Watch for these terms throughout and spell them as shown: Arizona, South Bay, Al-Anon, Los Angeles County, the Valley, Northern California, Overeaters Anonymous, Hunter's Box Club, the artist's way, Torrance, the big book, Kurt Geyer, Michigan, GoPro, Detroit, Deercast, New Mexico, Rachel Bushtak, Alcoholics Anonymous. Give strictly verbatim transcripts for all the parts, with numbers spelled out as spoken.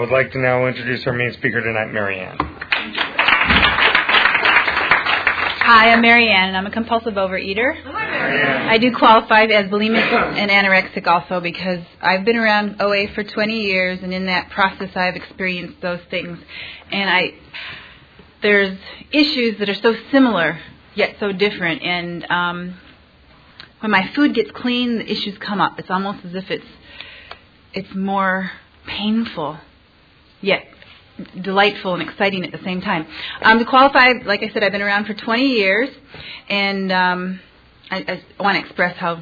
I would like to now introduce our main speaker tonight, Mary Ann. Hi, I'm Mary Ann, and I'm a compulsive overeater. I do qualify as bulimic and anorexic also because I've been around O A for twenty years, and in that process I've experienced those things. And I there's issues that are so similar yet so different. And um, when my food gets clean, the issues come up. It's almost as if it's it's more painful yet delightful and exciting at the same time. Um, to qualify, like I said, I've been around for twenty years, and um, I, I want to express how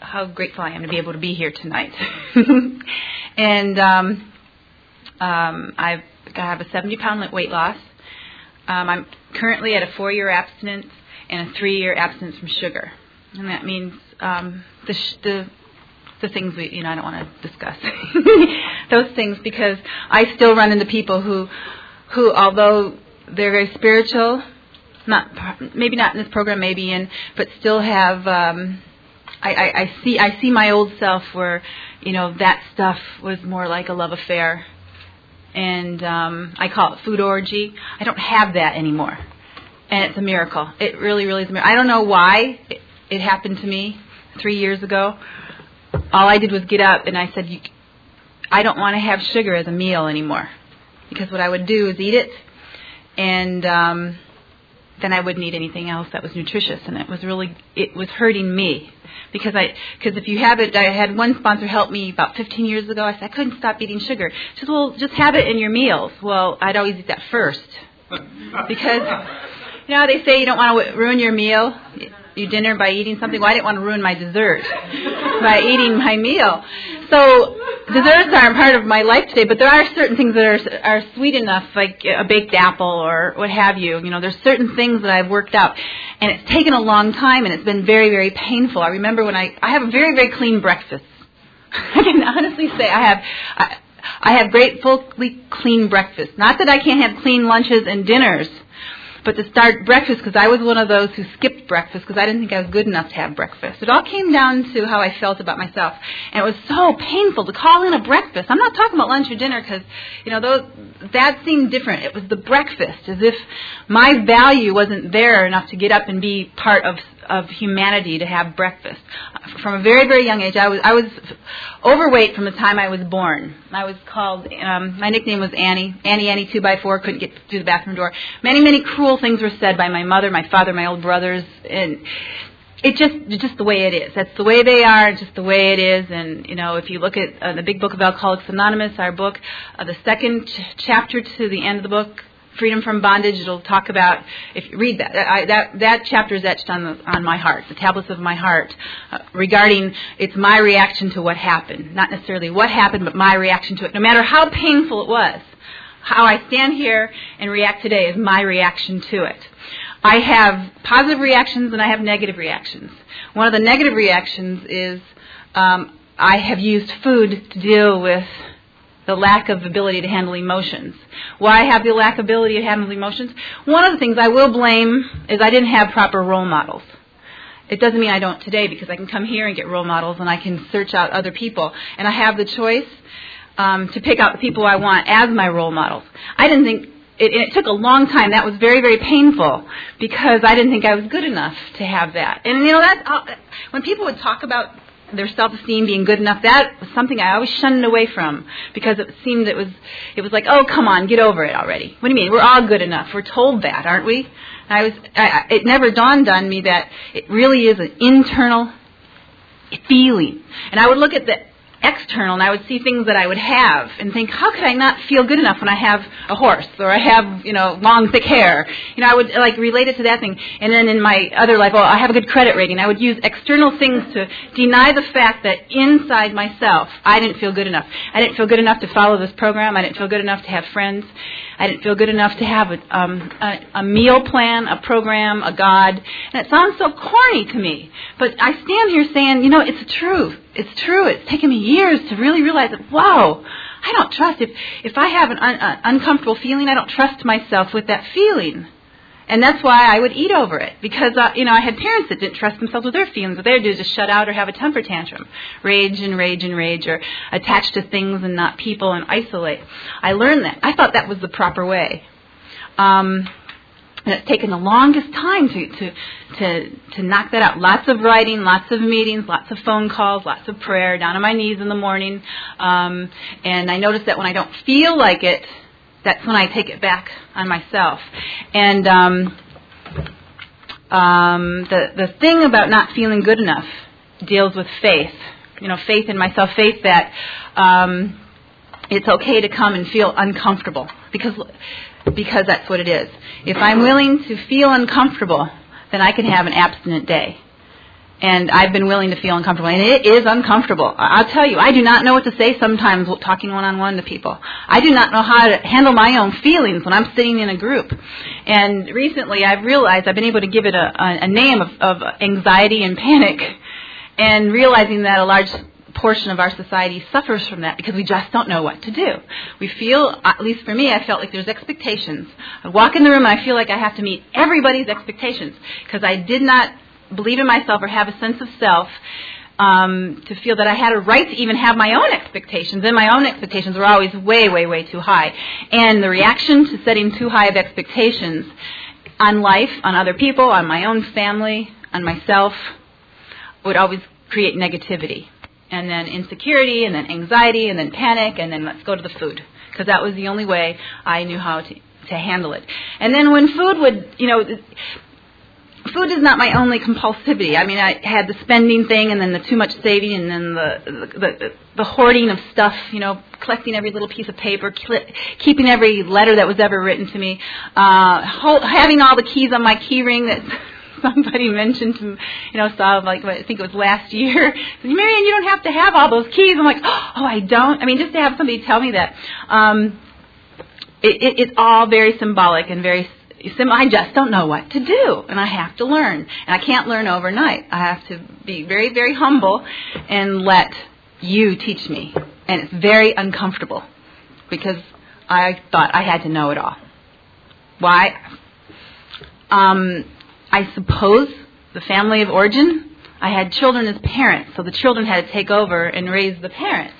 how grateful I am to be able to be here tonight. and um, um, I've, I have a seventy-pound weight loss. Um, I'm currently at a four-year abstinence and a three-year abstinence from sugar, and that means um, the, sh- the the things we, you know, I don't want to discuss those things, because I still run into people who, who although they're very spiritual, not maybe not in this program, maybe in, but still have. Um, I, I, I see, I see my old self where, you know, that stuff was more like a love affair, and um, I call it food orgy. I don't have that anymore, and it's a miracle. It really, really is a miracle. I don't know why it, it happened to me three years ago. All I did was get up, and I said, you, I don't want to have sugar as a meal anymore, because what I would do is eat it, and um, then I wouldn't eat anything else that was nutritious, and it was really, it was hurting me, because I, because if you have it, I had one sponsor help me about fifteen years ago. I said, I couldn't stop eating sugar. She said, well, just have it in your meals. Well, I'd always eat that first, because, you know, they say you don't want to ruin your meal, your dinner, by eating something. Well, I didn't want to ruin my dessert by eating my meal. So desserts aren't part of my life today, but there are certain things that are are sweet enough, like a baked apple or what have you. You know, there's certain things that I've worked out, and it's taken a long time, and it's been very, very painful. I remember when I, I have a very, very clean breakfast. I can honestly say I have I, I have gratefully clean breakfast. Not that I can't have clean lunches and dinners, but to start breakfast, because I was one of those who skipped breakfast because I didn't think I was good enough to have breakfast. It all came down to how I felt about myself. And it was so painful to call in a breakfast. I'm not talking about lunch or dinner, because, you know, those, that seemed different. It was the breakfast, as if my value wasn't there enough to get up and be part of of humanity to have breakfast. From a very, very young age, I was I was overweight from the time I was born. I was called, um, my nickname was Annie. Annie, Annie, two by four, couldn't get through the bathroom door. Many, many cruel things were said by my mother, my father, my old brothers, and it just it's just the way it is. That's the way they are. It's just the way it is. And you know, if you look at uh, the big book of Alcoholics Anonymous, our book, uh, the second ch- chapter to the end of the book, Freedom from Bondage, it'll talk about. If you read that, I, that that chapter is etched on the, on my heart, the tablets of my heart, uh, regarding it's my reaction to what happened, not necessarily what happened, but my reaction to it, no matter how painful it was. How I stand here and react today is my reaction to it. I have positive reactions and I have negative reactions. One of the negative reactions is um, I have used food to deal with the lack of ability to handle emotions. Why have the lack of ability to handle emotions? One of the things I will blame is I didn't have proper role models. It doesn't mean I don't today, because I can come here and get role models and I can search out other people. And I have the choice Um, to pick out the people I want as my role models. I didn't think, it, it took a long time. That was very, very painful, because I didn't think I was good enough to have that. And, you know, that, when people would talk about their self-esteem being good enough, that was something I always shunned away from, because it seemed it was, it was like, oh, come on, get over it already. What do you mean? We're all good enough. We're told that, aren't we? And I was, I, it never dawned on me that it really is an internal feeling. And I would look at the external, and I would see things that I would have and think, how could I not feel good enough when I have a horse, or I have, you know, long, thick hair? You know, I would, like, relate it to that thing. And then in my other life, oh, I have a good credit rating. I would use external things to deny the fact that inside myself, I didn't feel good enough. I didn't feel good enough to follow this program. I didn't feel good enough to have friends. I didn't feel good enough to have a, um, a, a meal plan, a program, a God. And it sounds so corny to me, but I stand here saying, you know, it's the truth. It's true. It's taken me years to really realize that, wow, I don't trust. If if I have an un, uh, uncomfortable feeling, I don't trust myself with that feeling. And that's why I would eat over it, because, uh, you know, I had parents that didn't trust themselves with their feelings. What they would do is just shut out or have a temper tantrum, rage and rage and rage, or attach to things and not people and isolate. I learned that. I thought that was the proper way. Um, and it's taken the longest time to, to, to, to knock that out. Lots of writing, lots of meetings, lots of phone calls, lots of prayer, down on my knees in the morning. Um, and I noticed that when I don't feel like it, that's when I take it back on myself. And um, um, the the thing about not feeling good enough deals with faith. You know, faith in myself, faith that um, it's okay to come and feel uncomfortable, because because that's what it is. If I'm willing to feel uncomfortable, then I can have an abstinent day. And I've been willing to feel uncomfortable. And it is uncomfortable. I'll tell you, I do not know what to say sometimes talking one-on-one to people. I do not know how to handle my own feelings when I'm sitting in a group. And recently I've realized I've been able to give it a, a name of, of anxiety and panic, and realizing that a large portion of our society suffers from that because we just don't know what to do. We feel, at least for me, I felt like there's expectations. I walk in the room and I feel like I have to meet everybody's expectations because I did not believe in myself or have a sense of self um, to feel that I had a right to even have my own expectations. And my own expectations were always way, way, way too high. And the reaction to setting too high of expectations on life, on other people, on my own family, on myself, would always create negativity. And then insecurity, and then anxiety, and then panic, and then let's go to the food. Because that was the only way I knew how to, to handle it. And then when food would, you know... Food is not my only compulsivity. I mean, I had the spending thing, and then the too much saving, and then the the, the, the hoarding of stuff, you know, collecting every little piece of paper, cl- keeping every letter that was ever written to me, uh, whole, having all the keys on my key ring that somebody mentioned to, you know, saw, like, I think it was last year. Said, Marianne, you don't have to have all those keys. I'm like, oh, I don't? I mean, just to have somebody tell me that. Um, it, it, it's all very symbolic and very I just don't know what to do, and I have to learn. And I can't learn overnight. I have to be very, very humble and let you teach me. And it's very uncomfortable because I thought I had to know it all. Why? Um, I suppose the family of origin, I had children as parents, so the children had to take over and raise the parent.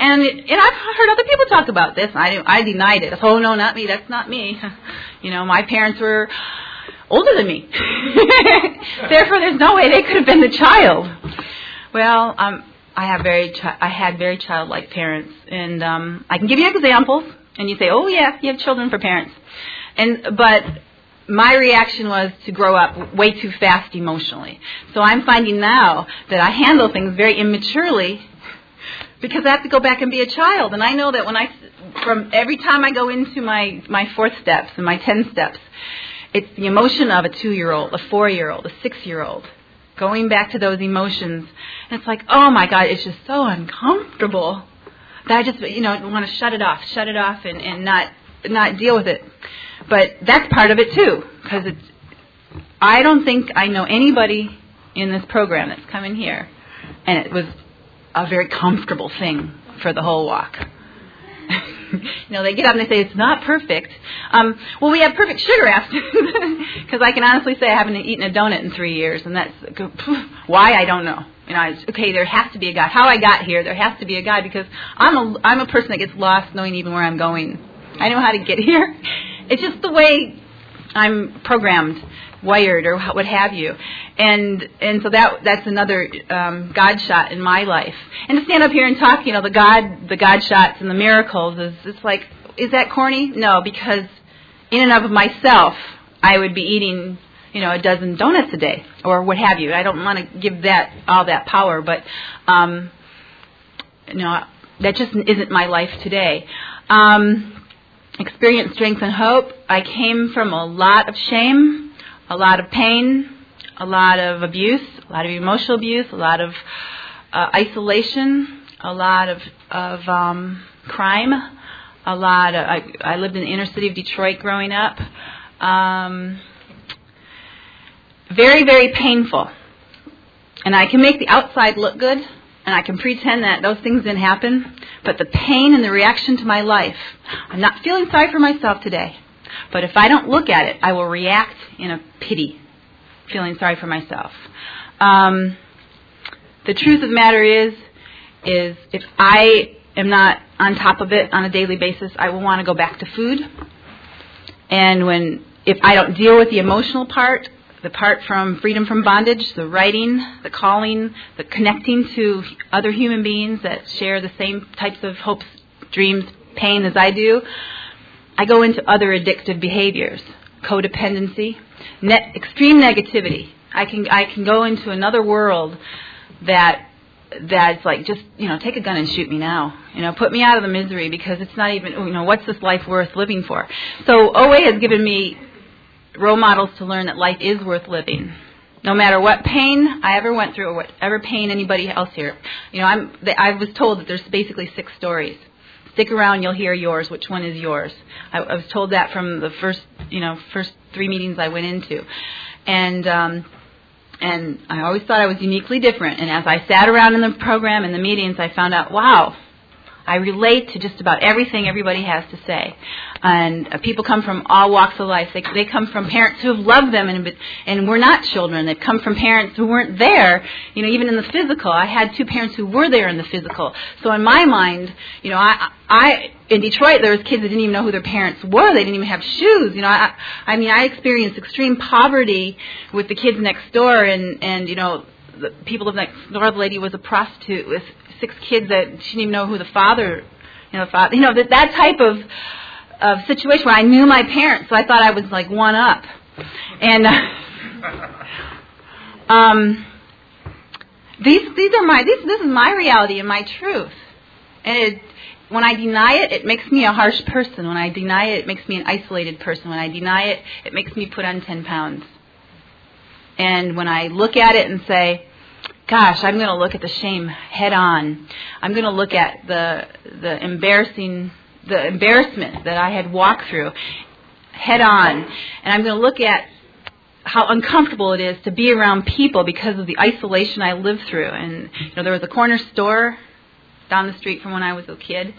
And, it, and I've heard other people talk about this. I, I denied it. Oh, no, not me. That's not me. You know, my parents were older than me. Therefore, there's no way they could have been the child. Well, um, I have very, chi- I had very childlike parents. And um, I can give you examples. And you say, oh, yeah, you have children for parents. And but my reaction was to grow up way too fast emotionally. So I'm finding now that I handle things very immaturely, because I have to go back and be a child. And I know that when I, from every time I go into my, my fourth steps and my ten steps, it's the emotion of a two-year-old, a four-year-old, a six-year-old, going back to those emotions. And it's like, oh, my God, it's just so uncomfortable that I just, you know, want to shut it off, shut it off and, and not not deal with it. But that's part of it, too, because it's, I don't think I know anybody in this program that's come in here. And it was a very comfortable thing for the whole walk. You know, they get up and they say, it's not perfect. Um, well, we had perfect sugar after, because I can honestly say I haven't eaten a donut in three years, and that's why I don't know. You know, I was, okay, there has to be a God. How I got here, there has to be a God, because I'm a, I'm a person that gets lost knowing even where I'm going. I know how to get here. It's just the way I'm programmed, wired, or what have you, and and so that that's another um, God shot in my life. And to stand up here and talk, you know, the God the God shots and the miracles is it's like, is that corny? No, because in and of myself, I would be eating, you know, a dozen donuts a day or what have you. I don't want to give that all that power, but um, you know, that just isn't my life today. Um, Experience, strength, and hope. I came from a lot of shame, a lot of pain, a lot of abuse, a lot of emotional abuse, a lot of uh, isolation, a lot of of um, crime, a lot of, I, I lived in the inner city of Detroit growing up. Um, very, very painful. And I can make the outside look good, and I can pretend that those things didn't happen, but the pain and the reaction to my life, I'm not feeling sorry for myself today. But if I don't look at it, I will react in a pity, feeling sorry for myself. Um, the truth of the matter is, is if I am not on top of it on a daily basis, I will want to go back to food. And when if I don't deal with the emotional part, the part from freedom from bondage, the writing, the calling, the connecting to other human beings that share the same types of hopes, dreams, pain as I do, I go into other addictive behaviors, codependency, net, extreme negativity. I can I can go into another world that that's like, just, you know, take a gun and shoot me now. You know, put me out of the misery, because it's not even, you know, what's this life worth living for? So O A has given me role models to learn that life is worth living. No matter what pain I ever went through or whatever pain anybody else here, you know, I'm, I was told that there's basically six stories. Stick around, you'll hear yours. Which one is yours? I, I was told that from the first, you know, first three meetings I went into. And um, and I always thought I was uniquely different. And as I sat around in the program and the meetings, I found out, wow, I relate to just about everything everybody has to say. And uh, people come from all walks of life. They they come from parents who have loved them and and were not children. They've come from parents who weren't there, you know, even in the physical. I had two parents who were there in the physical. So in my mind, you know, I I in Detroit there was kids that didn't even know who their parents were. They didn't even have shoes. You know, I I mean, I experienced extreme poverty with the kids next door, and and you know, the people of next door, the lady was a prostitute with six kids that she didn't even know who the father, you know, father, you know, that that type of of situation where I knew my parents, so I thought I was like one up, and uh, um, these these are my this this is my reality and my truth, and it, when I deny it, it makes me a harsh person. When I deny it, it makes me an isolated person. When I deny it, it makes me put on ten pounds. And when I look at it and say, gosh, I'm going to look at the shame head on. I'm going to look at the the embarrassing, the embarrassment that I had walked through head on. And I'm going to look at how uncomfortable it is to be around people because of the isolation I lived through. And, you know, there was a corner store down the street from when I was a kid.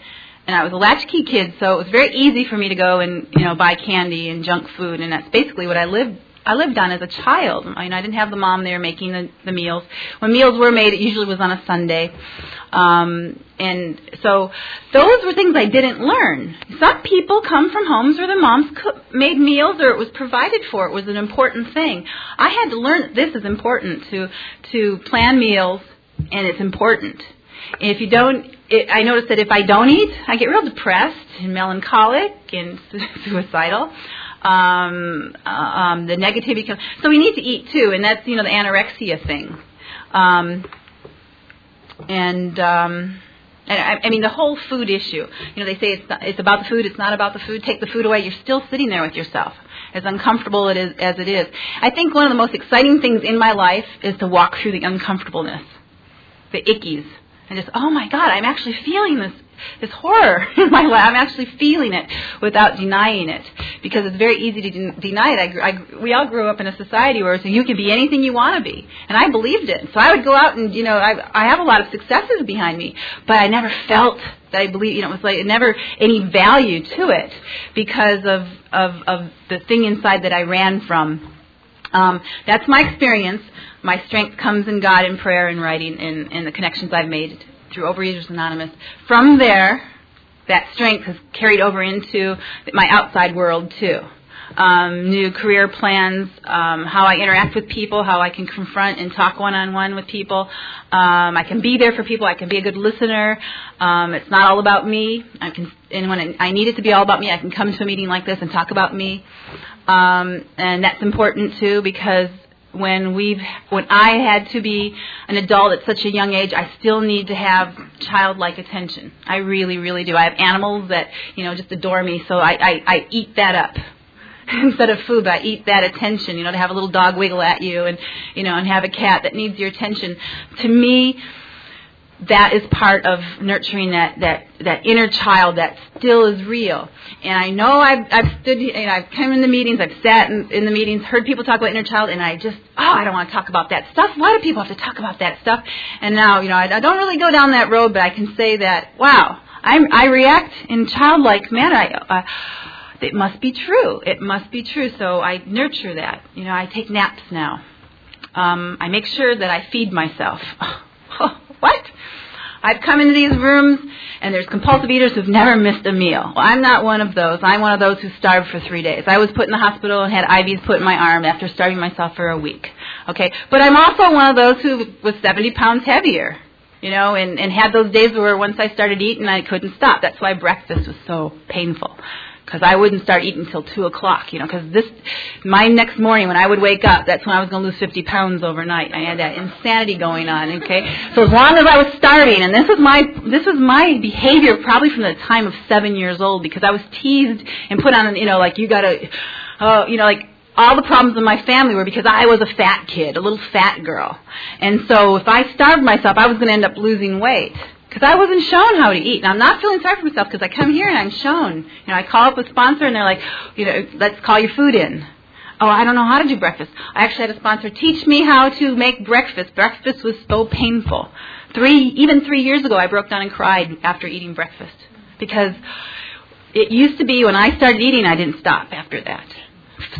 And I was a latchkey kid, so it was very easy for me to go and, you know, buy candy and junk food. And that's basically what I lived I lived on as a child. I mean, I didn't have the mom there making the, the meals. When meals were made, it usually was on a Sunday. Um, and so those were things I didn't learn. Some people come from homes where their moms co- made meals, or it was provided for. It was an important thing. I had to learn that this is important, to to plan meals, and it's important. And if you don't, it, I noticed that if I don't eat, I get real depressed and melancholic and suicidal. Um, uh, um, the negativity comes. So we need to eat too, and that's, you know, the anorexia thing. Um, and um, and I, I mean the whole food issue. You know, they say it's not, it's about the food. It's not about the food. Take the food away. You're still sitting there with yourself, as uncomfortable it is, as it is. I think one of the most exciting things in my life is to walk through the uncomfortableness, the ickies, and just, oh my God, I'm actually feeling this. This horror in my life. I'm actually feeling it without denying it, because it's very easy to de- deny it. I, I, we all grew up in a society where so you can be anything you want to be, and I believed it. So I would go out and, you know, I, I have a lot of successes behind me, but I never felt that I believed, you know, it was like it never any value to it because of, of, of the thing inside that I ran from. Um, that's my experience. My strength comes in God, in prayer, in writing, in, in the connections I've made through Overeaters Anonymous. From there, that strength has carried over into my outside world too. Um, new career plans, um, how I interact with people, how I can confront and talk one-on-one with people. Um, I can be there for people. I can be a good listener. Um, it's not all about me. I can, and when I need it to be all about me, I can come to a meeting like this and talk about me. Um, and that's important too, because When we've, when I had to be an adult at such a young age, I still need to have childlike attention. I really, really do. I have animals that, you know, just adore me, so I, I, I eat that up instead of food. But I eat that attention, you know, to have a little dog wiggle at you, and, you know, and have a cat that needs your attention. To me, that is part of nurturing that, that, that inner child that still is real. And I know I've, I've stood, you know, I've come in the meetings, I've sat in, in the meetings, heard people talk about inner child, and I just, oh, I don't want to talk about that stuff. Why do people have to talk about that stuff? And now, you know, I, I don't really go down that road, but I can say that, wow, I'm, I react in childlike manner. I, uh, it must be true. It must be true. So I nurture that. You know, I take naps now. Um, I make sure that I feed myself. What? I've come into these rooms, and there's compulsive eaters who've never missed a meal. Well, I'm not one of those. I'm one of those who starved for three days. I was put in the hospital and had I Vs put in my arm after starving myself for a week. Okay, but I'm also one of those who was seventy pounds heavier, you know, and, and had those days where once I started eating, I couldn't stop. That's why breakfast was so painful, because I wouldn't start eating until two o'clock, you know, because this, my next morning when I would wake up, that's when I was going to lose fifty pounds overnight. I had that insanity going on, okay? So as long as I was starving, and this was my this was my behavior probably from the time of seven years old, because I was teased and put on, you know, like you got to, oh, you know, like all the problems in my family were because I was a fat kid, a little fat girl. And so if I starved myself, I was going to end up losing weight. Because I wasn't shown how to eat. And I'm not feeling sorry for myself because I come here and I'm shown. You know, I call up a sponsor and they're like, you know, let's call your food in. Oh, I don't know how to do breakfast. I actually had a sponsor teach me how to make breakfast. Breakfast was so painful. Three, even three years ago, I broke down and cried after eating breakfast. Because it used to be when I started eating, I didn't stop after that.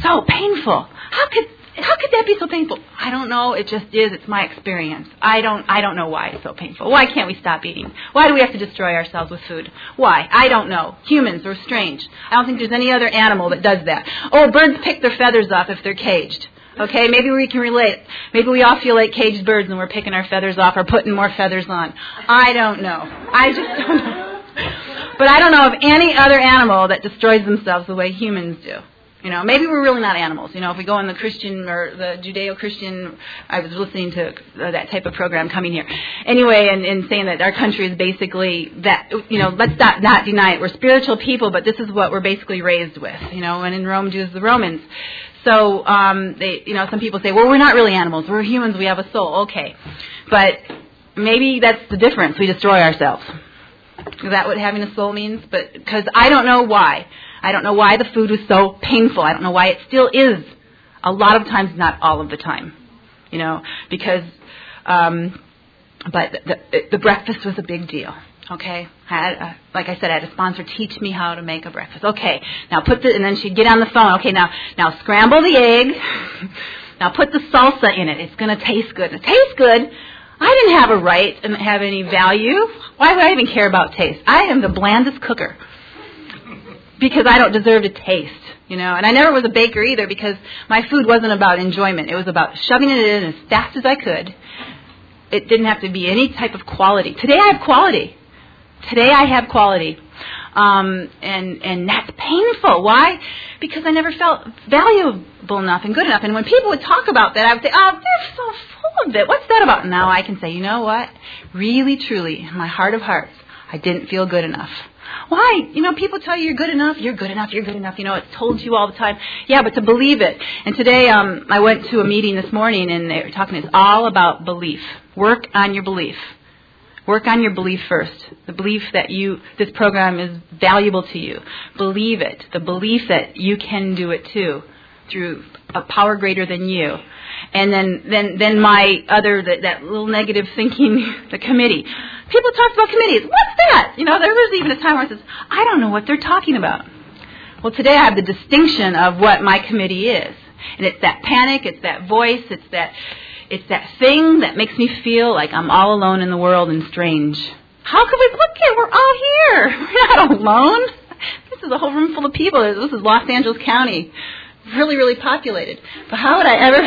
So painful. How could... How could that be so painful? I don't know. It just is. It's my experience. I don't I don't know why it's so painful. Why can't we stop eating? Why do we have to destroy ourselves with food? Why? I don't know. Humans are strange. I don't think there's any other animal that does that. Oh, birds pick their feathers off if they're caged. Okay, maybe we can relate. Maybe we all feel like caged birds and we're picking our feathers off or putting more feathers on. I don't know. I just don't know. But I don't know of any other animal that destroys themselves the way humans do. You know, maybe we're really not animals. You know, if we go on the Christian or the Judeo-Christian, I was listening to that type of program coming here. Anyway, and, and saying that our country is basically that, you know, let's not, not deny it. We're spiritual people, but this is what we're basically raised with, you know, and in Rome, Jews, the Romans. So, um, they, you know, some people say, well, we're not really animals. We're humans. We have a soul. Okay. But maybe that's the difference. We destroy ourselves. Is that what having a soul means? But because I don't know why. I don't know why the food was so painful. I don't know why it still is a lot of times, not all of the time, you know, because, um, but the, the breakfast was a big deal, okay? I had a, like I said, I had a sponsor teach me how to make a breakfast. Okay, now put the, and then she'd get on the phone. Okay, now, now scramble the egg. Now put the salsa in it. It's going to taste good. It tastes good. I didn't have a right and have any value. Why would I even care about taste? I am the blandest cooker. Because I don't deserve to taste, you know. And I never was a baker either because my food wasn't about enjoyment. It was about shoving it in as fast as I could. It didn't have to be any type of quality. Today I have quality. Today I have quality. Um, and, and that's painful. Why? Because I never felt valuable enough and good enough. And when people would talk about that, I would say, oh, they're so full of it. What's that about? Now I can say, you know what? Really, truly, in my heart of hearts, I didn't feel good enough. Why? You know, people tell you you're good enough, you're good enough, you're good enough. You know, it's told you all the time. Yeah, but to believe it. And today um, I went to a meeting this morning, and they were talking, it's all about belief. Work on your belief. Work on your belief first. The belief that you, this program is valuable to you. Believe it. The belief that you can do it too through a power greater than you. And then then, then my other, that, that little negative thinking, the committee. People talked about committees. What's that? You know, there was even a time where I said, I don't know what they're talking about. Well, today I have the distinction of what my committee is. And it's that panic, it's that voice, it's that it's that thing that makes me feel like I'm all alone in the world and strange. How could we look at? We're all here. We're not alone. This is a whole room full of people. This is Los Angeles County. Really, really populated. But how would I ever,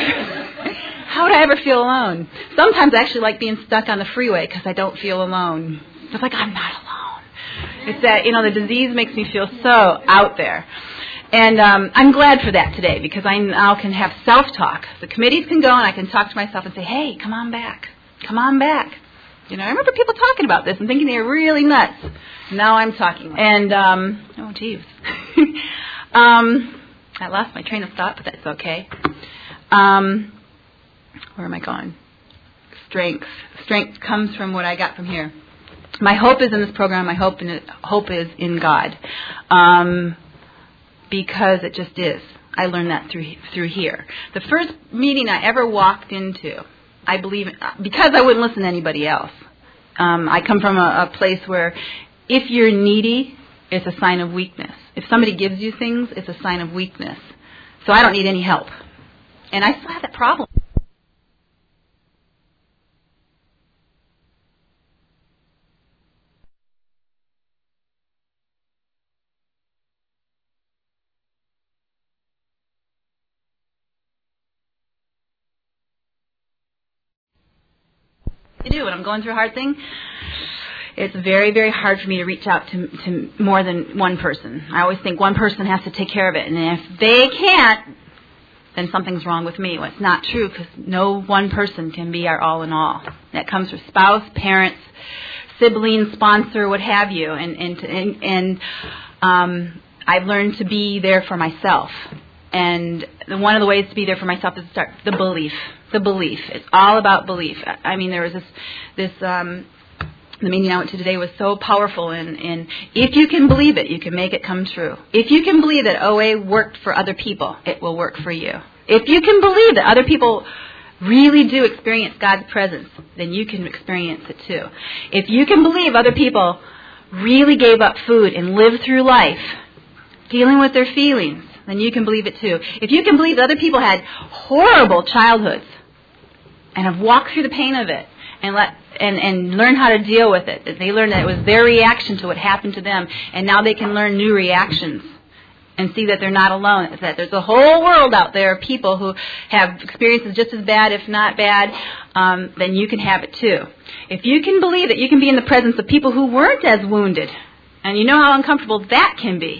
how would I ever feel alone? Sometimes I actually like being stuck on the freeway because I don't feel alone. It's like I'm not alone. It's that, you know, the disease makes me feel so out there. And um, I'm glad for that today because I now can have self-talk. The committees can go and I can talk to myself and say, hey, come on back. Come on back. You know, I remember people talking about this and thinking they were really nuts. Now I'm talking. And, um, oh, geez. um... I lost my train of thought, but that's okay. Um, where am I going? Strength. Strength comes from what I got from here. My hope is in this program. My hope, in, hope is in God, um, because it just is. I learned that through through here. The first meeting I ever walked into, I believe, because I wouldn't listen to anybody else. Um, I come from a, a place where if you're needy, it's a sign of weakness. If somebody gives you things, it's a sign of weakness. So I don't need any help. And I still have that problem. You do when I'm going through a hard thing. It's very, very hard for me to reach out to, to more than one person. I always think one person has to take care of it, and if they can't, then something's wrong with me. Well, it's not true, because no one person can be our all in all. That comes from spouse, parents, sibling, sponsor, what have you. And and and, and um, I've learned to be there for myself. And one of the ways to be there for myself is to start the belief. The belief. It's all about belief. I mean, there was this this. Um, The meeting I went to today was so powerful, and, and if you can believe it, you can make it come true. If you can believe that O A worked for other people, it will work for you. If you can believe that other people really do experience God's presence, then you can experience it too. If you can believe other people really gave up food and lived through life, dealing with their feelings, then you can believe it too. If you can believe that other people had horrible childhoods and have walked through the pain of it, And, let, and and learn how to deal with it. They learned that it was their reaction to what happened to them, and now they can learn new reactions and see that they're not alone, that there's a whole world out there of people who have experiences just as bad, if not bad, um, then you can have it too. If you can believe that you can be in the presence of people who weren't as wounded, and you know how uncomfortable that can be,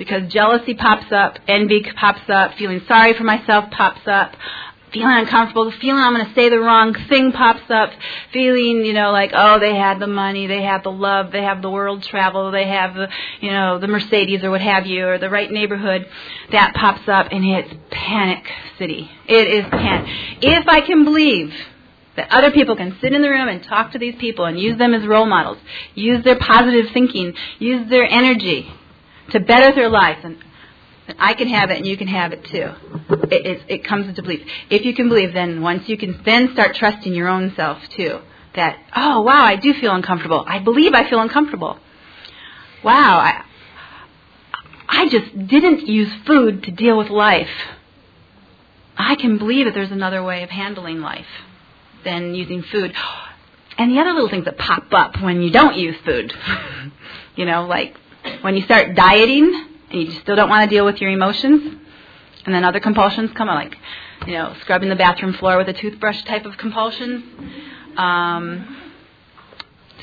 because jealousy pops up, envy pops up, feeling sorry for myself pops up, feeling uncomfortable, feeling I'm going to say the wrong thing pops up, feeling, you know, like, oh, they had the money, they have the love, they have the world travel, they have, the, you know, the Mercedes or what have you, or the right neighborhood. That pops up, and it's panic city. It is panic. If I can believe that other people can sit in the room and talk to these people and use them as role models, use their positive thinking, use their energy to better their life, and I can have it, and you can have it too. It, it, it comes into belief. If you can believe, then once you can, then start trusting your own self too. That, oh wow, I do feel uncomfortable. I believe I feel uncomfortable. Wow, I, I just didn't use food to deal with life. I can believe that there's another way of handling life than using food. And the other little things that pop up when you don't use food, you know, like when you start dieting. And you still don't want to deal with your emotions. And then other compulsions come, like, you know, scrubbing the bathroom floor with a toothbrush type of compulsions. Um,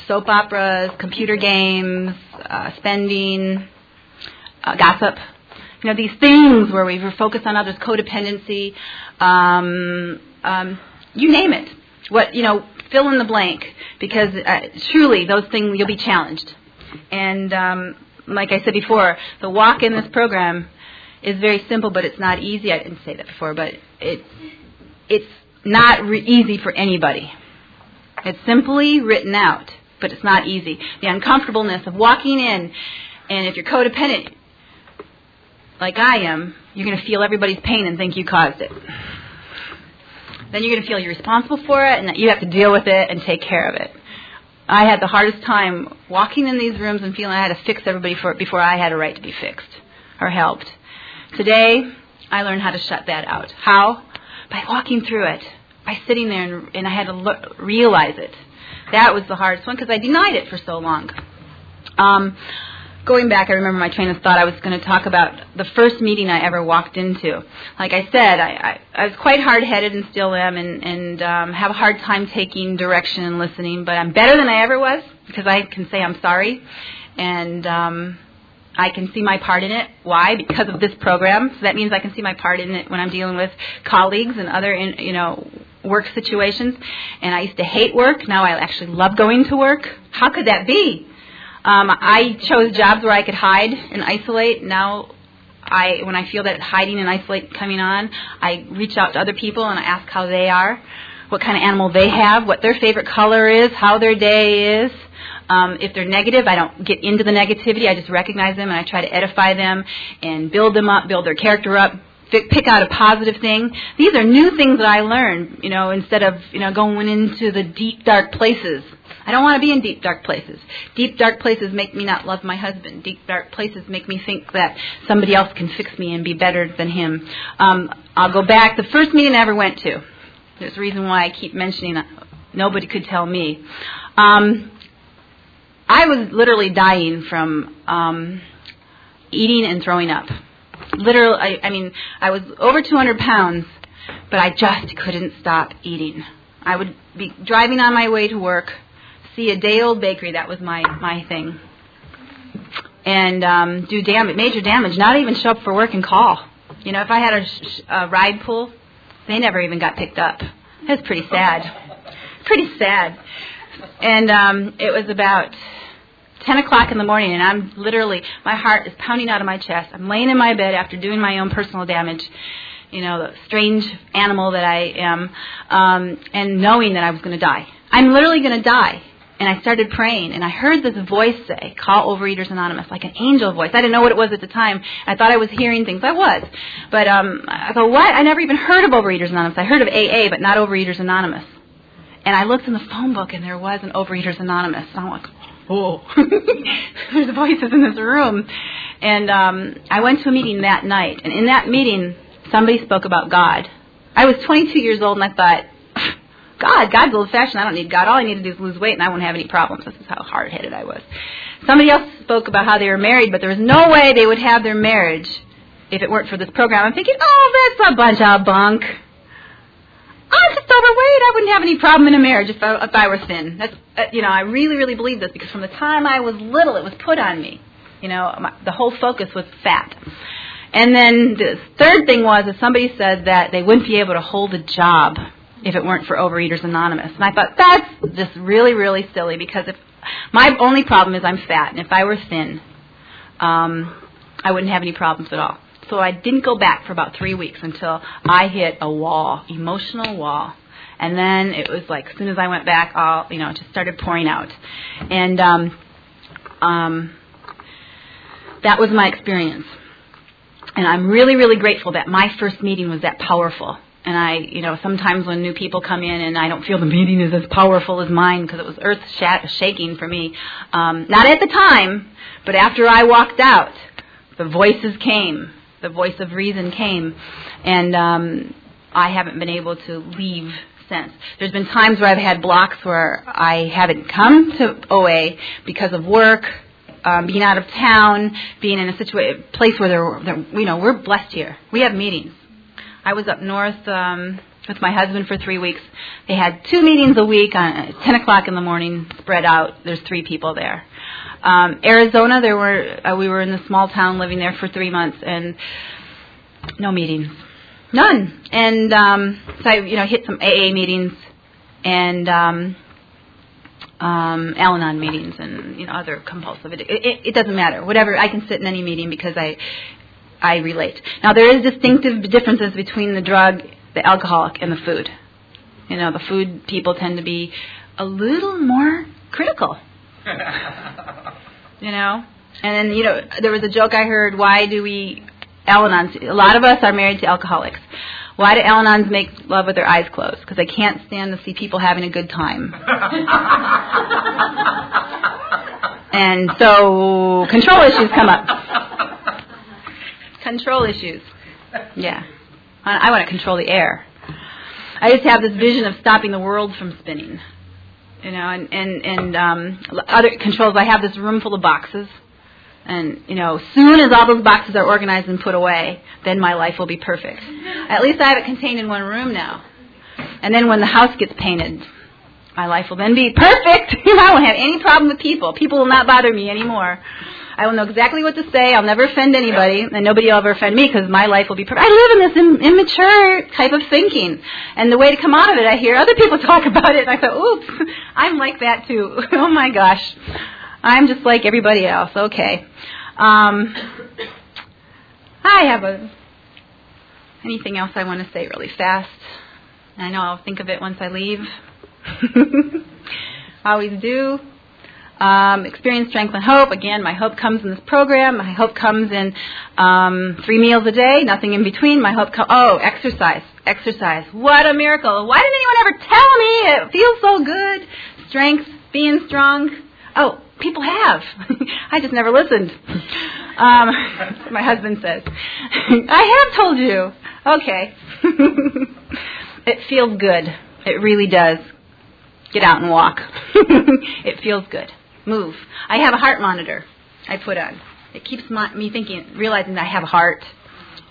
soap operas, computer games, uh, spending, uh, gossip. You know, these things where we focus on others, codependency, um, um, you name it. What, you know, fill in the blank. Because uh, truly, those things, you'll be challenged. And... Um, Like I said before, the walk in this program is very simple, but it's not easy. I didn't say that before, but it, it's not re- easy for anybody. It's simply written out, but it's not easy. The uncomfortableness of walking in, and if you're codependent, like I am, you're going to feel everybody's pain and think you caused it. Then you're going to feel you're responsible for it and that you have to deal with it and take care of it. I had the hardest time walking in these rooms and feeling I had to fix everybody for it before I had a right to be fixed or helped. Today, I learned how to shut that out. How? By walking through it, by sitting there, and, and I had to lo- realize it. That was the hardest one because I denied it for so long. Um, going back, I remember my train of thought. I was going to talk about the first meeting I ever walked into. Like I said, I, I, I was quite hard-headed and still am, and, and um, have a hard time taking direction and listening, but I'm better than I ever was because I can say I'm sorry, and um, I can see my part in it. Why? Because of this program. So that means I can see my part in it when I'm dealing with colleagues and other, in, you know, work situations. And I used to hate work. Now I actually love going to work. How could that be? Um, I chose jobs where I could hide and isolate. Now, I, when I feel that hiding and isolate coming on, I reach out to other people and I ask how they are, what kind of animal they have, what their favorite color is, how their day is. Um, if they're negative, I don't get into the negativity. I just recognize them and I try to edify them and build them up, build their character up, pick out a positive thing. These are new things that I learned, you know, instead of, you know, going into the deep, dark places. I don't want to be in deep, dark places. Deep, dark places make me not love my husband. Deep, dark places make me think that somebody else can fix me and be better than him. Um, I'll go back. The first meeting I ever went to, there's a reason why I keep mentioning nobody could tell me. Um, I was literally dying from um, eating and throwing up. Literally, I, I mean, I was over two hundred pounds, but I just couldn't stop eating. I would be driving on my way to work, see a day-old bakery, that was my, my thing, and um, do damage, major damage, not even show up for work and call. You know, if I had a, sh- a ride pool, they never even got picked up. It was pretty sad. Pretty sad. And um, it was about ten o'clock in the morning, and I'm literally, my heart is pounding out of my chest. I'm laying in my bed after doing my own personal damage, you know, the strange animal that I am, um, and knowing that I was going to die. I'm literally going to die. And I started praying, and I heard this voice say, call Overeaters Anonymous, like an angel voice. I didn't know what it was at the time. I thought I was hearing things. I was. But um, I thought, what? I never even heard of Overeaters Anonymous. I heard of A A, but not Overeaters Anonymous. And I looked in the phone book, and there was an Overeaters Anonymous. And I'm like, whoa. There's voices in this room. And um, I went to a meeting that night, and in that meeting, somebody spoke about God. I was twenty-two years old, and I thought, God, God's old-fashioned. I don't need God. All I need to do is lose weight, and I won't have any problems. This is how hard-headed I was. Somebody else spoke about how they were married, but there was no way they would have their marriage if it weren't for this program. I'm thinking, oh, that's a bunch of bunk. I'm just overweight. I wouldn't have any problem in a marriage if I, if I were thin. That's, uh, you know, I really, really believe this because from the time I was little, it was put on me. You know, my, the whole focus was fat. And then the third thing was that somebody said that they wouldn't be able to hold a job if it weren't for Overeaters Anonymous. And I thought, that's just really, really silly because if my only problem is I'm fat, and if I were thin, um, I wouldn't have any problems at all. So I didn't go back for about three weeks until I hit a wall, emotional wall. And then it was like, as soon as I went back, all, you know, it just started pouring out. And um, um, that was my experience. And I'm really, really grateful that my first meeting was that powerful. And I, you know, sometimes when new people come in and I don't feel the meeting is as powerful as mine because it was earth-shaking for me. Um, not at the time, but after I walked out, the voices came. The voice of reason came. And um, I haven't been able to leave since. There's been times where I've had blocks where I haven't come to O A because of work, um, being out of town, being in a situa- place where, there, there, you know, we're blessed here. We have meetings. I was up north um, with my husband for three weeks. They had two meetings a week on ten o'clock in the morning, spread out. There's three people there. Um, Arizona, there were uh, we were in a small town living there for three months, and no meetings, none. And um, so I, you know, hit some A A meetings and um, um, Al-Anon meetings, and you know, other compulsive. It, it, it doesn't matter. Whatever, I can sit in any meeting because I. I relate. Now, there is distinctive differences between the drug, the alcoholic, and the food. You know, the food people tend to be a little more critical. You know? And then, you know, there was a joke I heard, why do we, Al-Anons, a lot of us are married to alcoholics. Why do Al-Anons make love with their eyes closed? Because they can't stand to see people having a good time. And so control issues come up. Control issues. Yeah. I want to control the air. I just have this vision of stopping the world from spinning. You know, and, and, and um, other controls. I have this room full of boxes. And, you know, soon as all those boxes are organized and put away, then my life will be perfect. At least I have it contained in one room now. And then when the house gets painted, my life will then be perfect. I won't have any problem with people. People will not bother me anymore. I will know exactly what to say. I'll never offend anybody, and nobody will ever offend me because my life will be perfect. I live in this im- immature type of thinking, and the way to come out of it, I hear other people talk about it, and I thought, oops, I'm like that too. Oh, my gosh. I'm just like everybody else. Okay. Um, I have a anything else I want to say really fast. I know I'll think of it once I leave. I always do. Um, experience, strength, and hope. Again, my hope comes in this program. My hope comes in um, three meals a day, nothing in between. My hope comes, oh, exercise, exercise. What a miracle. Why didn't anyone ever tell me? It feels so good. Strength, being strong. Oh, people have. I just never listened. Um, my husband says, I have told you. Okay. It feels good. It really does. Get out and walk. It feels good. Move. I have a heart monitor I put on. It keeps my, me thinking, realizing that I have a heart.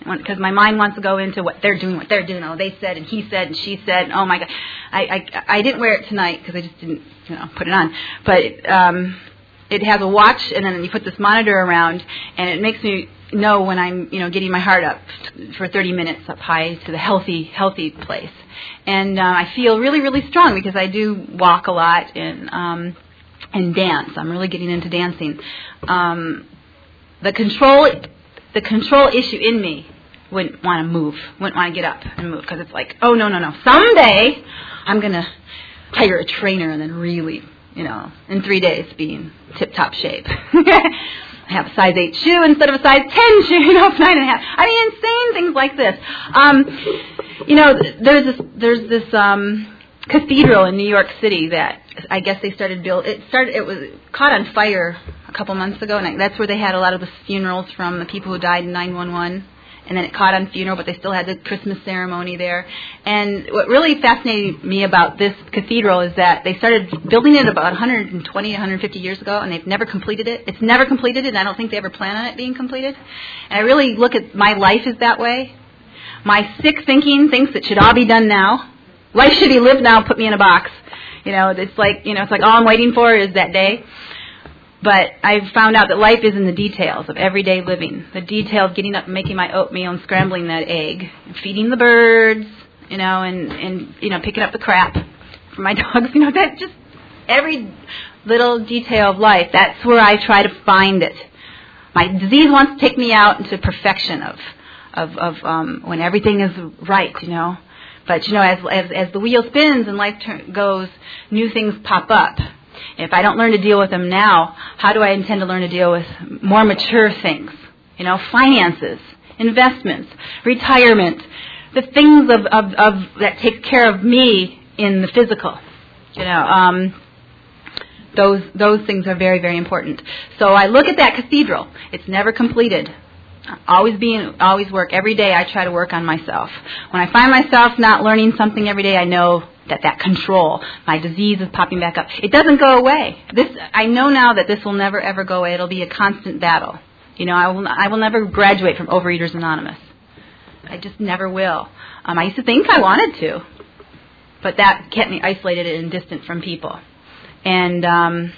Because my mind wants to go into what they're doing, what they're doing. Oh, they said, and he said, and she said. And oh, my God. I, I, I didn't wear it tonight because I just didn't, you know, put it on. But um, it has a watch, and then you put this monitor around, and it makes me know when I'm, you know, getting my heart up for thirty minutes up high to the healthy, healthy place. And uh, I feel really, really strong because I do walk a lot and, um, and dance. I'm really getting into dancing. Um, the control... The control issue in me wouldn't want to move, wouldn't want to get up and move, because it's like, oh, no, no, no. Someday I'm going to hire a trainer and then really, you know, in three days be in tip-top shape. I have a size eight shoe instead of a size ten shoe, you know, nine and a half. I mean, insane things like this. Um, you know, there's this, there's this um, cathedral in New York City that I guess they started build. It started. It was caught on fire a couple months ago, and I, that's where they had a lot of the funerals from the people who died in nine one one. And then it caught on funeral, but they still had the Christmas ceremony there. And what really fascinated me about this cathedral is that they started building it about one hundred twenty, one hundred fifty years ago, and they've never completed it. It's never completed, and I don't think they ever plan on it being completed. And I really look at my life is that way. My sick thinking thinks it should all be done now. Life should be lived now. Put me in a box. You know, it's like, you know, it's like all I'm waiting for is that day. But I've found out that life is in the details of everyday living. The detail of getting up and making my oatmeal and scrambling that egg, and feeding the birds, you know, and, and, you know, picking up the crap for my dogs. You know, that just every little detail of life, that's where I try to find it. My disease wants to take me out into perfection of, of, of um, when everything is right, you know. But, you know, as, as as the wheel spins and life turn, goes, new things pop up. If I don't learn to deal with them now, how do I intend to learn to deal with more mature things? You know, finances, investments, retirement, the things of, of, of that takes care of me in the physical. You know, um, those those things are very, very important. So I look at that cathedral. It's never completed. Always being, always work. Every day I try to work on myself. When I find myself not learning something every day, I know that that control, my disease is popping back up. It doesn't go away. This, I know now that this will never, ever go away. It'll be a constant battle. You know, I will, I will never graduate from Overeaters Anonymous. I just never will. Um, I used to think I wanted to, but that kept me isolated and distant from people. And, um,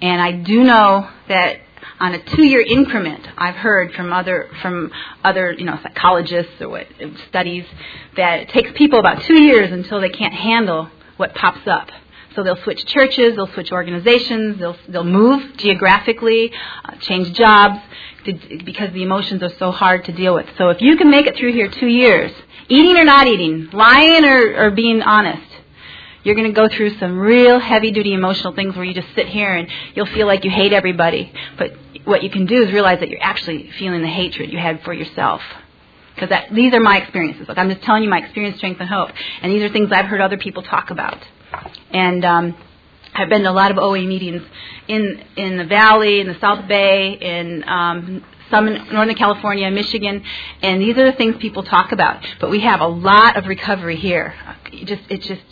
and I do know that on a two-year increment, I've heard from other from other you know psychologists or what studies that it takes people about two years until they can't handle what pops up. So they'll switch churches, they'll switch organizations, they'll they'll move geographically, uh, change jobs to, because the emotions are so hard to deal with. So if you can make it through here two years, eating or not eating, lying or, or being honest, you're going to go through some real heavy-duty emotional things where you just sit here and you'll feel like you hate everybody. But what you can do is realize that you're actually feeling the hatred you had for yourself. Because that, these are my experiences. Like I'm just telling you my experience, strength, and hope. And these are things I've heard other people talk about. And um, I've been to a lot of O A meetings in in the Valley, in the South Bay, in um, some in Northern California, Michigan. And these are the things people talk about. But we have a lot of recovery here. It just It's just...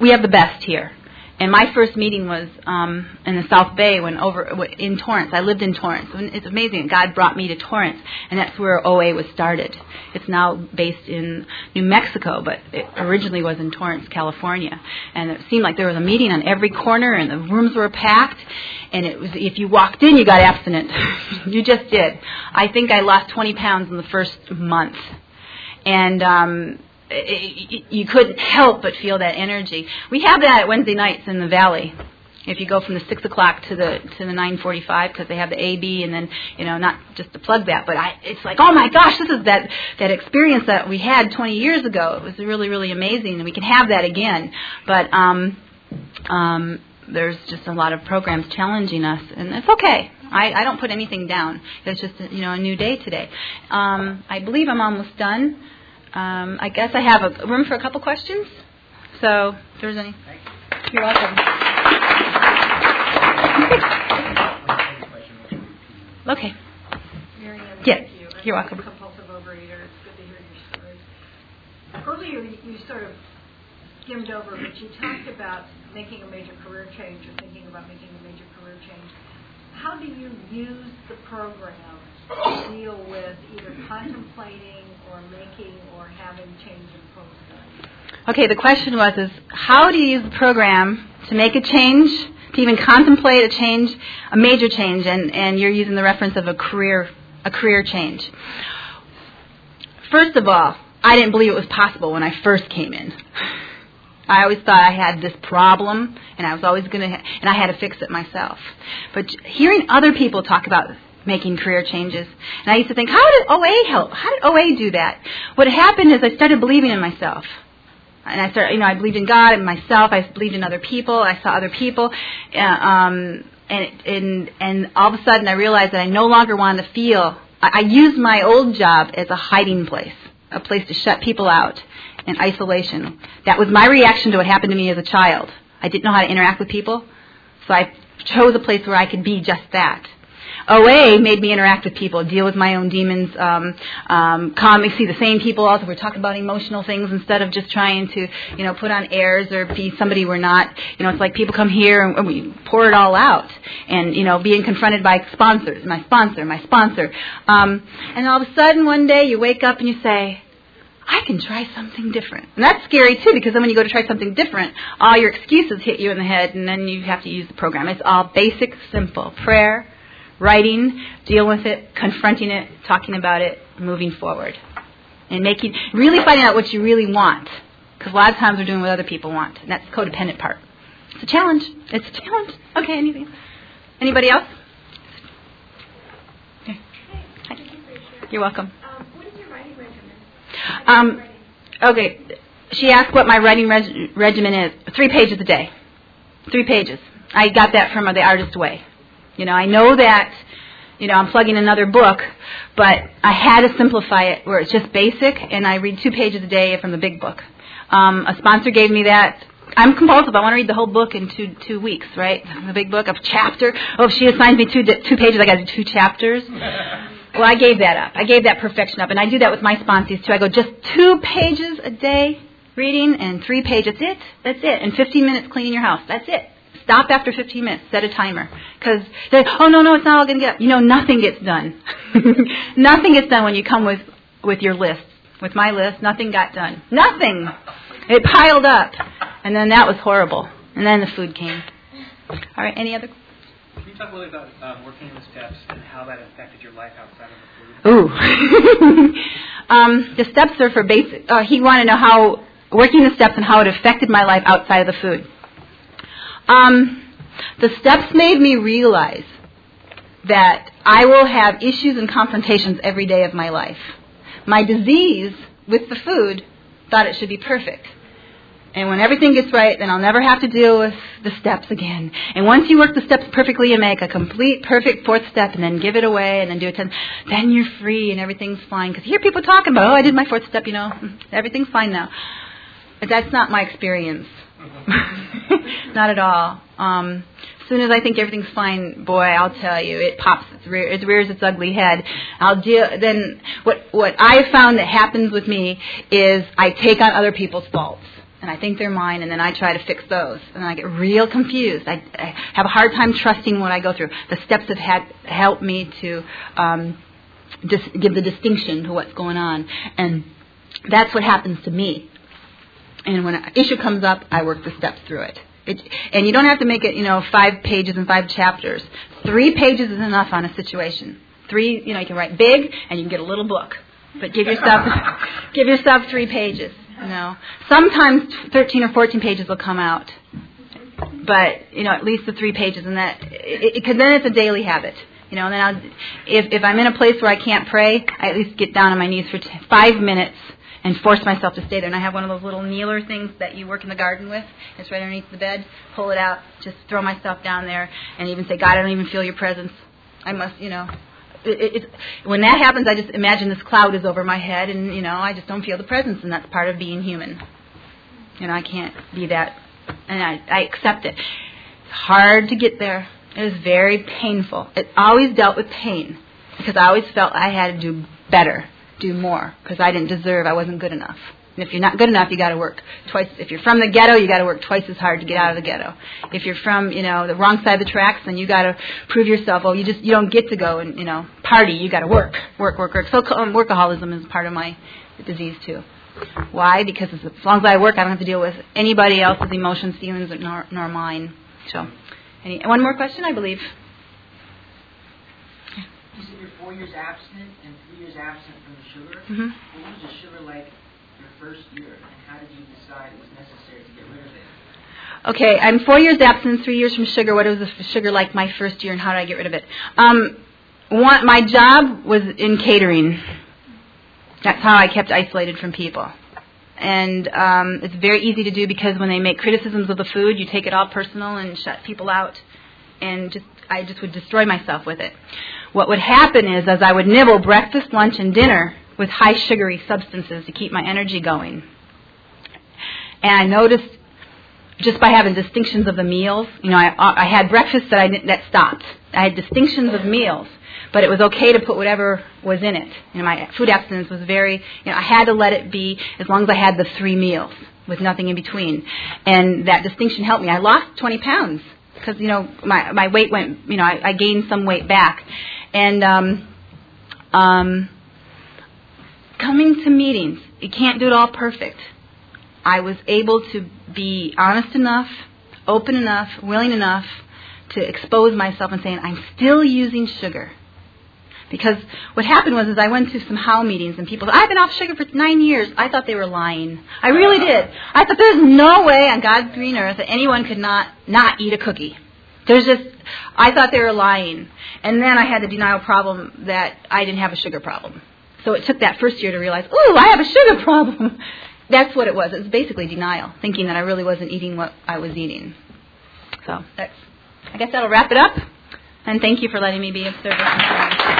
We have the best here. And my first meeting was um, in the South Bay when over in Torrance. I lived in Torrance. It's amazing. God brought me to Torrance, and that's where O A was started. It's now based in New Mexico, but it originally was in Torrance, California. And it seemed like there was a meeting on every corner, and the rooms were packed. And it was if you walked in, you got abstinent. You just did. I think I lost twenty pounds in the first month. And... Um, you couldn't help but feel that energy. We have that at Wednesday nights in the Valley. If you go from the six o'clock to the to the nine forty-five, because they have the A B, and then you know, not just to plug that, but I, it's like, oh my gosh, this is that that experience that we had twenty years ago. It was really, really amazing, and we can have that again. But um, um, there's just a lot of programs challenging us, and it's okay. I, I don't put anything down. It's just you know a new day today. Um, I believe I'm almost done. Um, I guess I have a room for a couple questions. So, if there's any, you're welcome. Okay. Marianne, yes, you. you're I'm welcome. Compulsive overeater. It's good to hear your stories. Earlier, you sort of skimmed over, but you talked about making a major career change or thinking about making a major career change. How do you use the program to deal with either contemplating or making or having change in post-study? Okay, the question was, is how do you use the program to make a change, to even contemplate a change, a major change, and, and you're using the reference of a career a career change. First of all, I didn't believe it was possible when I first came in. I always thought I had this problem, and I was always going to, ha- and I had to fix it myself. But hearing other people talk about making career changes, and I used to think, how did O A help? How did O A do that? What happened is I started believing in myself. And I started, you know, I believed in God and myself. I believed in other people. I saw other people, uh, um, and and and all of a sudden I realized that I no longer wanted to feel. I, I used my old job as a hiding place, a place to shut people out, and isolation. That was my reaction to what happened to me as a child. I didn't know how to interact with people, so I chose a place where I could be just that. O A made me interact with people, deal with my own demons, um, um, comics, see the same people. Also, we're talking about emotional things instead of just trying to, you know, put on airs or be somebody we're not. You know, it's like people come here and we pour it all out, and you know, being confronted by sponsors, my sponsor, my sponsor, um, and all of a sudden one day you wake up and you say, I can try something different. And that's scary, too, because then when you go to try something different, all your excuses hit you in the head, and then you have to use the program. It's all basic, simple. Prayer, writing, dealing with it, confronting it, talking about it, moving forward. And making really finding out what you really want, because a lot of times we're doing what other people want, and that's the codependent part. It's a challenge. It's a challenge. Okay, anything? Anybody else? Okay. Hi. You're welcome. Um, okay, she asked what my writing reg- regimen is. Three pages a day. Three pages. I got that from the artist's way. You know, I know that, you know, I'm plugging another book, but I had to simplify it where it's just basic, and I read two pages a day from the big book. Um, a sponsor gave me that. I'm compulsive. I want to read the whole book in two two weeks, right? The big book, a chapter. Oh, if she assigns me two two pages, I got to do two chapters. Well, I gave that up. I gave that perfection up, and I do that with my sponsees too. I go just two pages a day reading, and three pages. That's it. That's it. And fifteen minutes cleaning your house. That's it. Stop after fifteen minutes. Set a timer. Because they're, oh no no, it's not all going to get up. You know, nothing gets done. Nothing gets done when you come with with your list. With my list, nothing got done. Nothing. It piled up, and then that was horrible. And then the food came. All right. Any other? Can you talk a little bit about um, working in the steps and how that affected your life outside of the food? Ooh. um, the steps are for basic. Uh, he wanted to know how working the steps and how it affected my life outside of the food. Um, the steps made me realize that I will have issues and confrontations every day of my life. My disease with the food thought it should be perfect. And when everything gets right, then I'll never have to deal with the steps again. And once you work the steps perfectly and make a complete, perfect fourth step and then give it away and then do it ten, then you're free and everything's fine. Because you hear people talking about, oh, I did my fourth step, you know, everything's fine now. But that's not my experience. Not at all. Um, as soon as I think everything's fine, boy, I'll tell you, it pops, its rear, it rears its ugly head. I'll deal. Then what, what I found that happens with me is I take on other people's faults. And I think they're mine, and then I try to fix those. And I get real confused. I, I have a hard time trusting what I go through. The steps have had, helped me to um, dis- give the distinction to what's going on. And that's what happens to me. And when an issue comes up, I work the steps through it. it. And you don't have to make it, you know, five pages and five chapters. Three pages is enough on a situation. Three, you know, you can write big, and you can get a little book. But give yourself, give yourself three pages. No. Sometimes thirteen or fourteen pages will come out. But, you know, at least the three pages. And that, because then it's a daily habit. You know, and then I'll, if, if I'm in a place where I can't pray, I at least get down on my knees for t- five minutes and force myself to stay there. And I have one of those little kneeler things that you work in the garden with. It's right underneath the bed. Pull it out. Just throw myself down there and even say, God, I don't even feel your presence. I must, you know. It, it, when that happens, I just imagine this cloud is over my head, and you know, I just don't feel the presence, and that's part of being human. You know, I can't be that, and I, I accept it. It's hard to get there. It was very painful. It always dealt with pain because I always felt I had to do better, do more, because I didn't deserve, I wasn't good enough. And if you're not good enough, you got to work twice. If you're from the ghetto, you got to work twice as hard to get out of the ghetto. If you're from, you know, the wrong side of the tracks, then you got to prove yourself. Oh, you just you don't get to go and, you know, party. You got to work, work, work, work. So um, workaholism is part of my disease too. Why? Because as long as I work, I don't have to deal with anybody else's emotions, feelings, nor, nor mine. So, any, one more question, I believe. You said you're four years abstinent and three years abstinent from the sugar. Mm-hmm. What was the sugar like your first year, and how did you decide it was necessary to get rid of it? Okay, I'm four years abstinent, three years from sugar. What was the sugar like my first year, and how did I get rid of it? Um, one, my job was in catering. That's how I kept isolated from people. And um, it's very easy to do because when they make criticisms of the food, you take it all personal and shut people out. And just I just would destroy myself with it. What would happen is as I would nibble breakfast, lunch, and dinner with high sugary substances to keep my energy going. And I noticed just by having distinctions of the meals, you know, I, I had breakfast that I didn't, that stopped. I had distinctions of meals. But it was okay to put whatever was in it. You know, my food abstinence was very, you know, I had to let it be as long as I had the three meals with nothing in between. And that distinction helped me. I lost twenty pounds because, you know, my my weight went, you know, I, I gained some weight back. And um, um, coming to meetings, you can't do it all perfect. I was able to be honest enough, open enough, willing enough to expose myself and saying, I'm still using sugar. Because what happened was, is I went to some how meetings and people said, I've been off sugar for nine years. I thought they were lying. I really did. I thought there's no way on God's green earth that anyone could not not eat a cookie. There's just, I thought they were lying. And then I had the denial problem that I didn't have a sugar problem. So it took that first year to realize, ooh, I have a sugar problem. That's what it was. It was basically denial, thinking that I really wasn't eating what I was eating. So that's, I guess that'll wrap it up. And thank you for letting me be of service.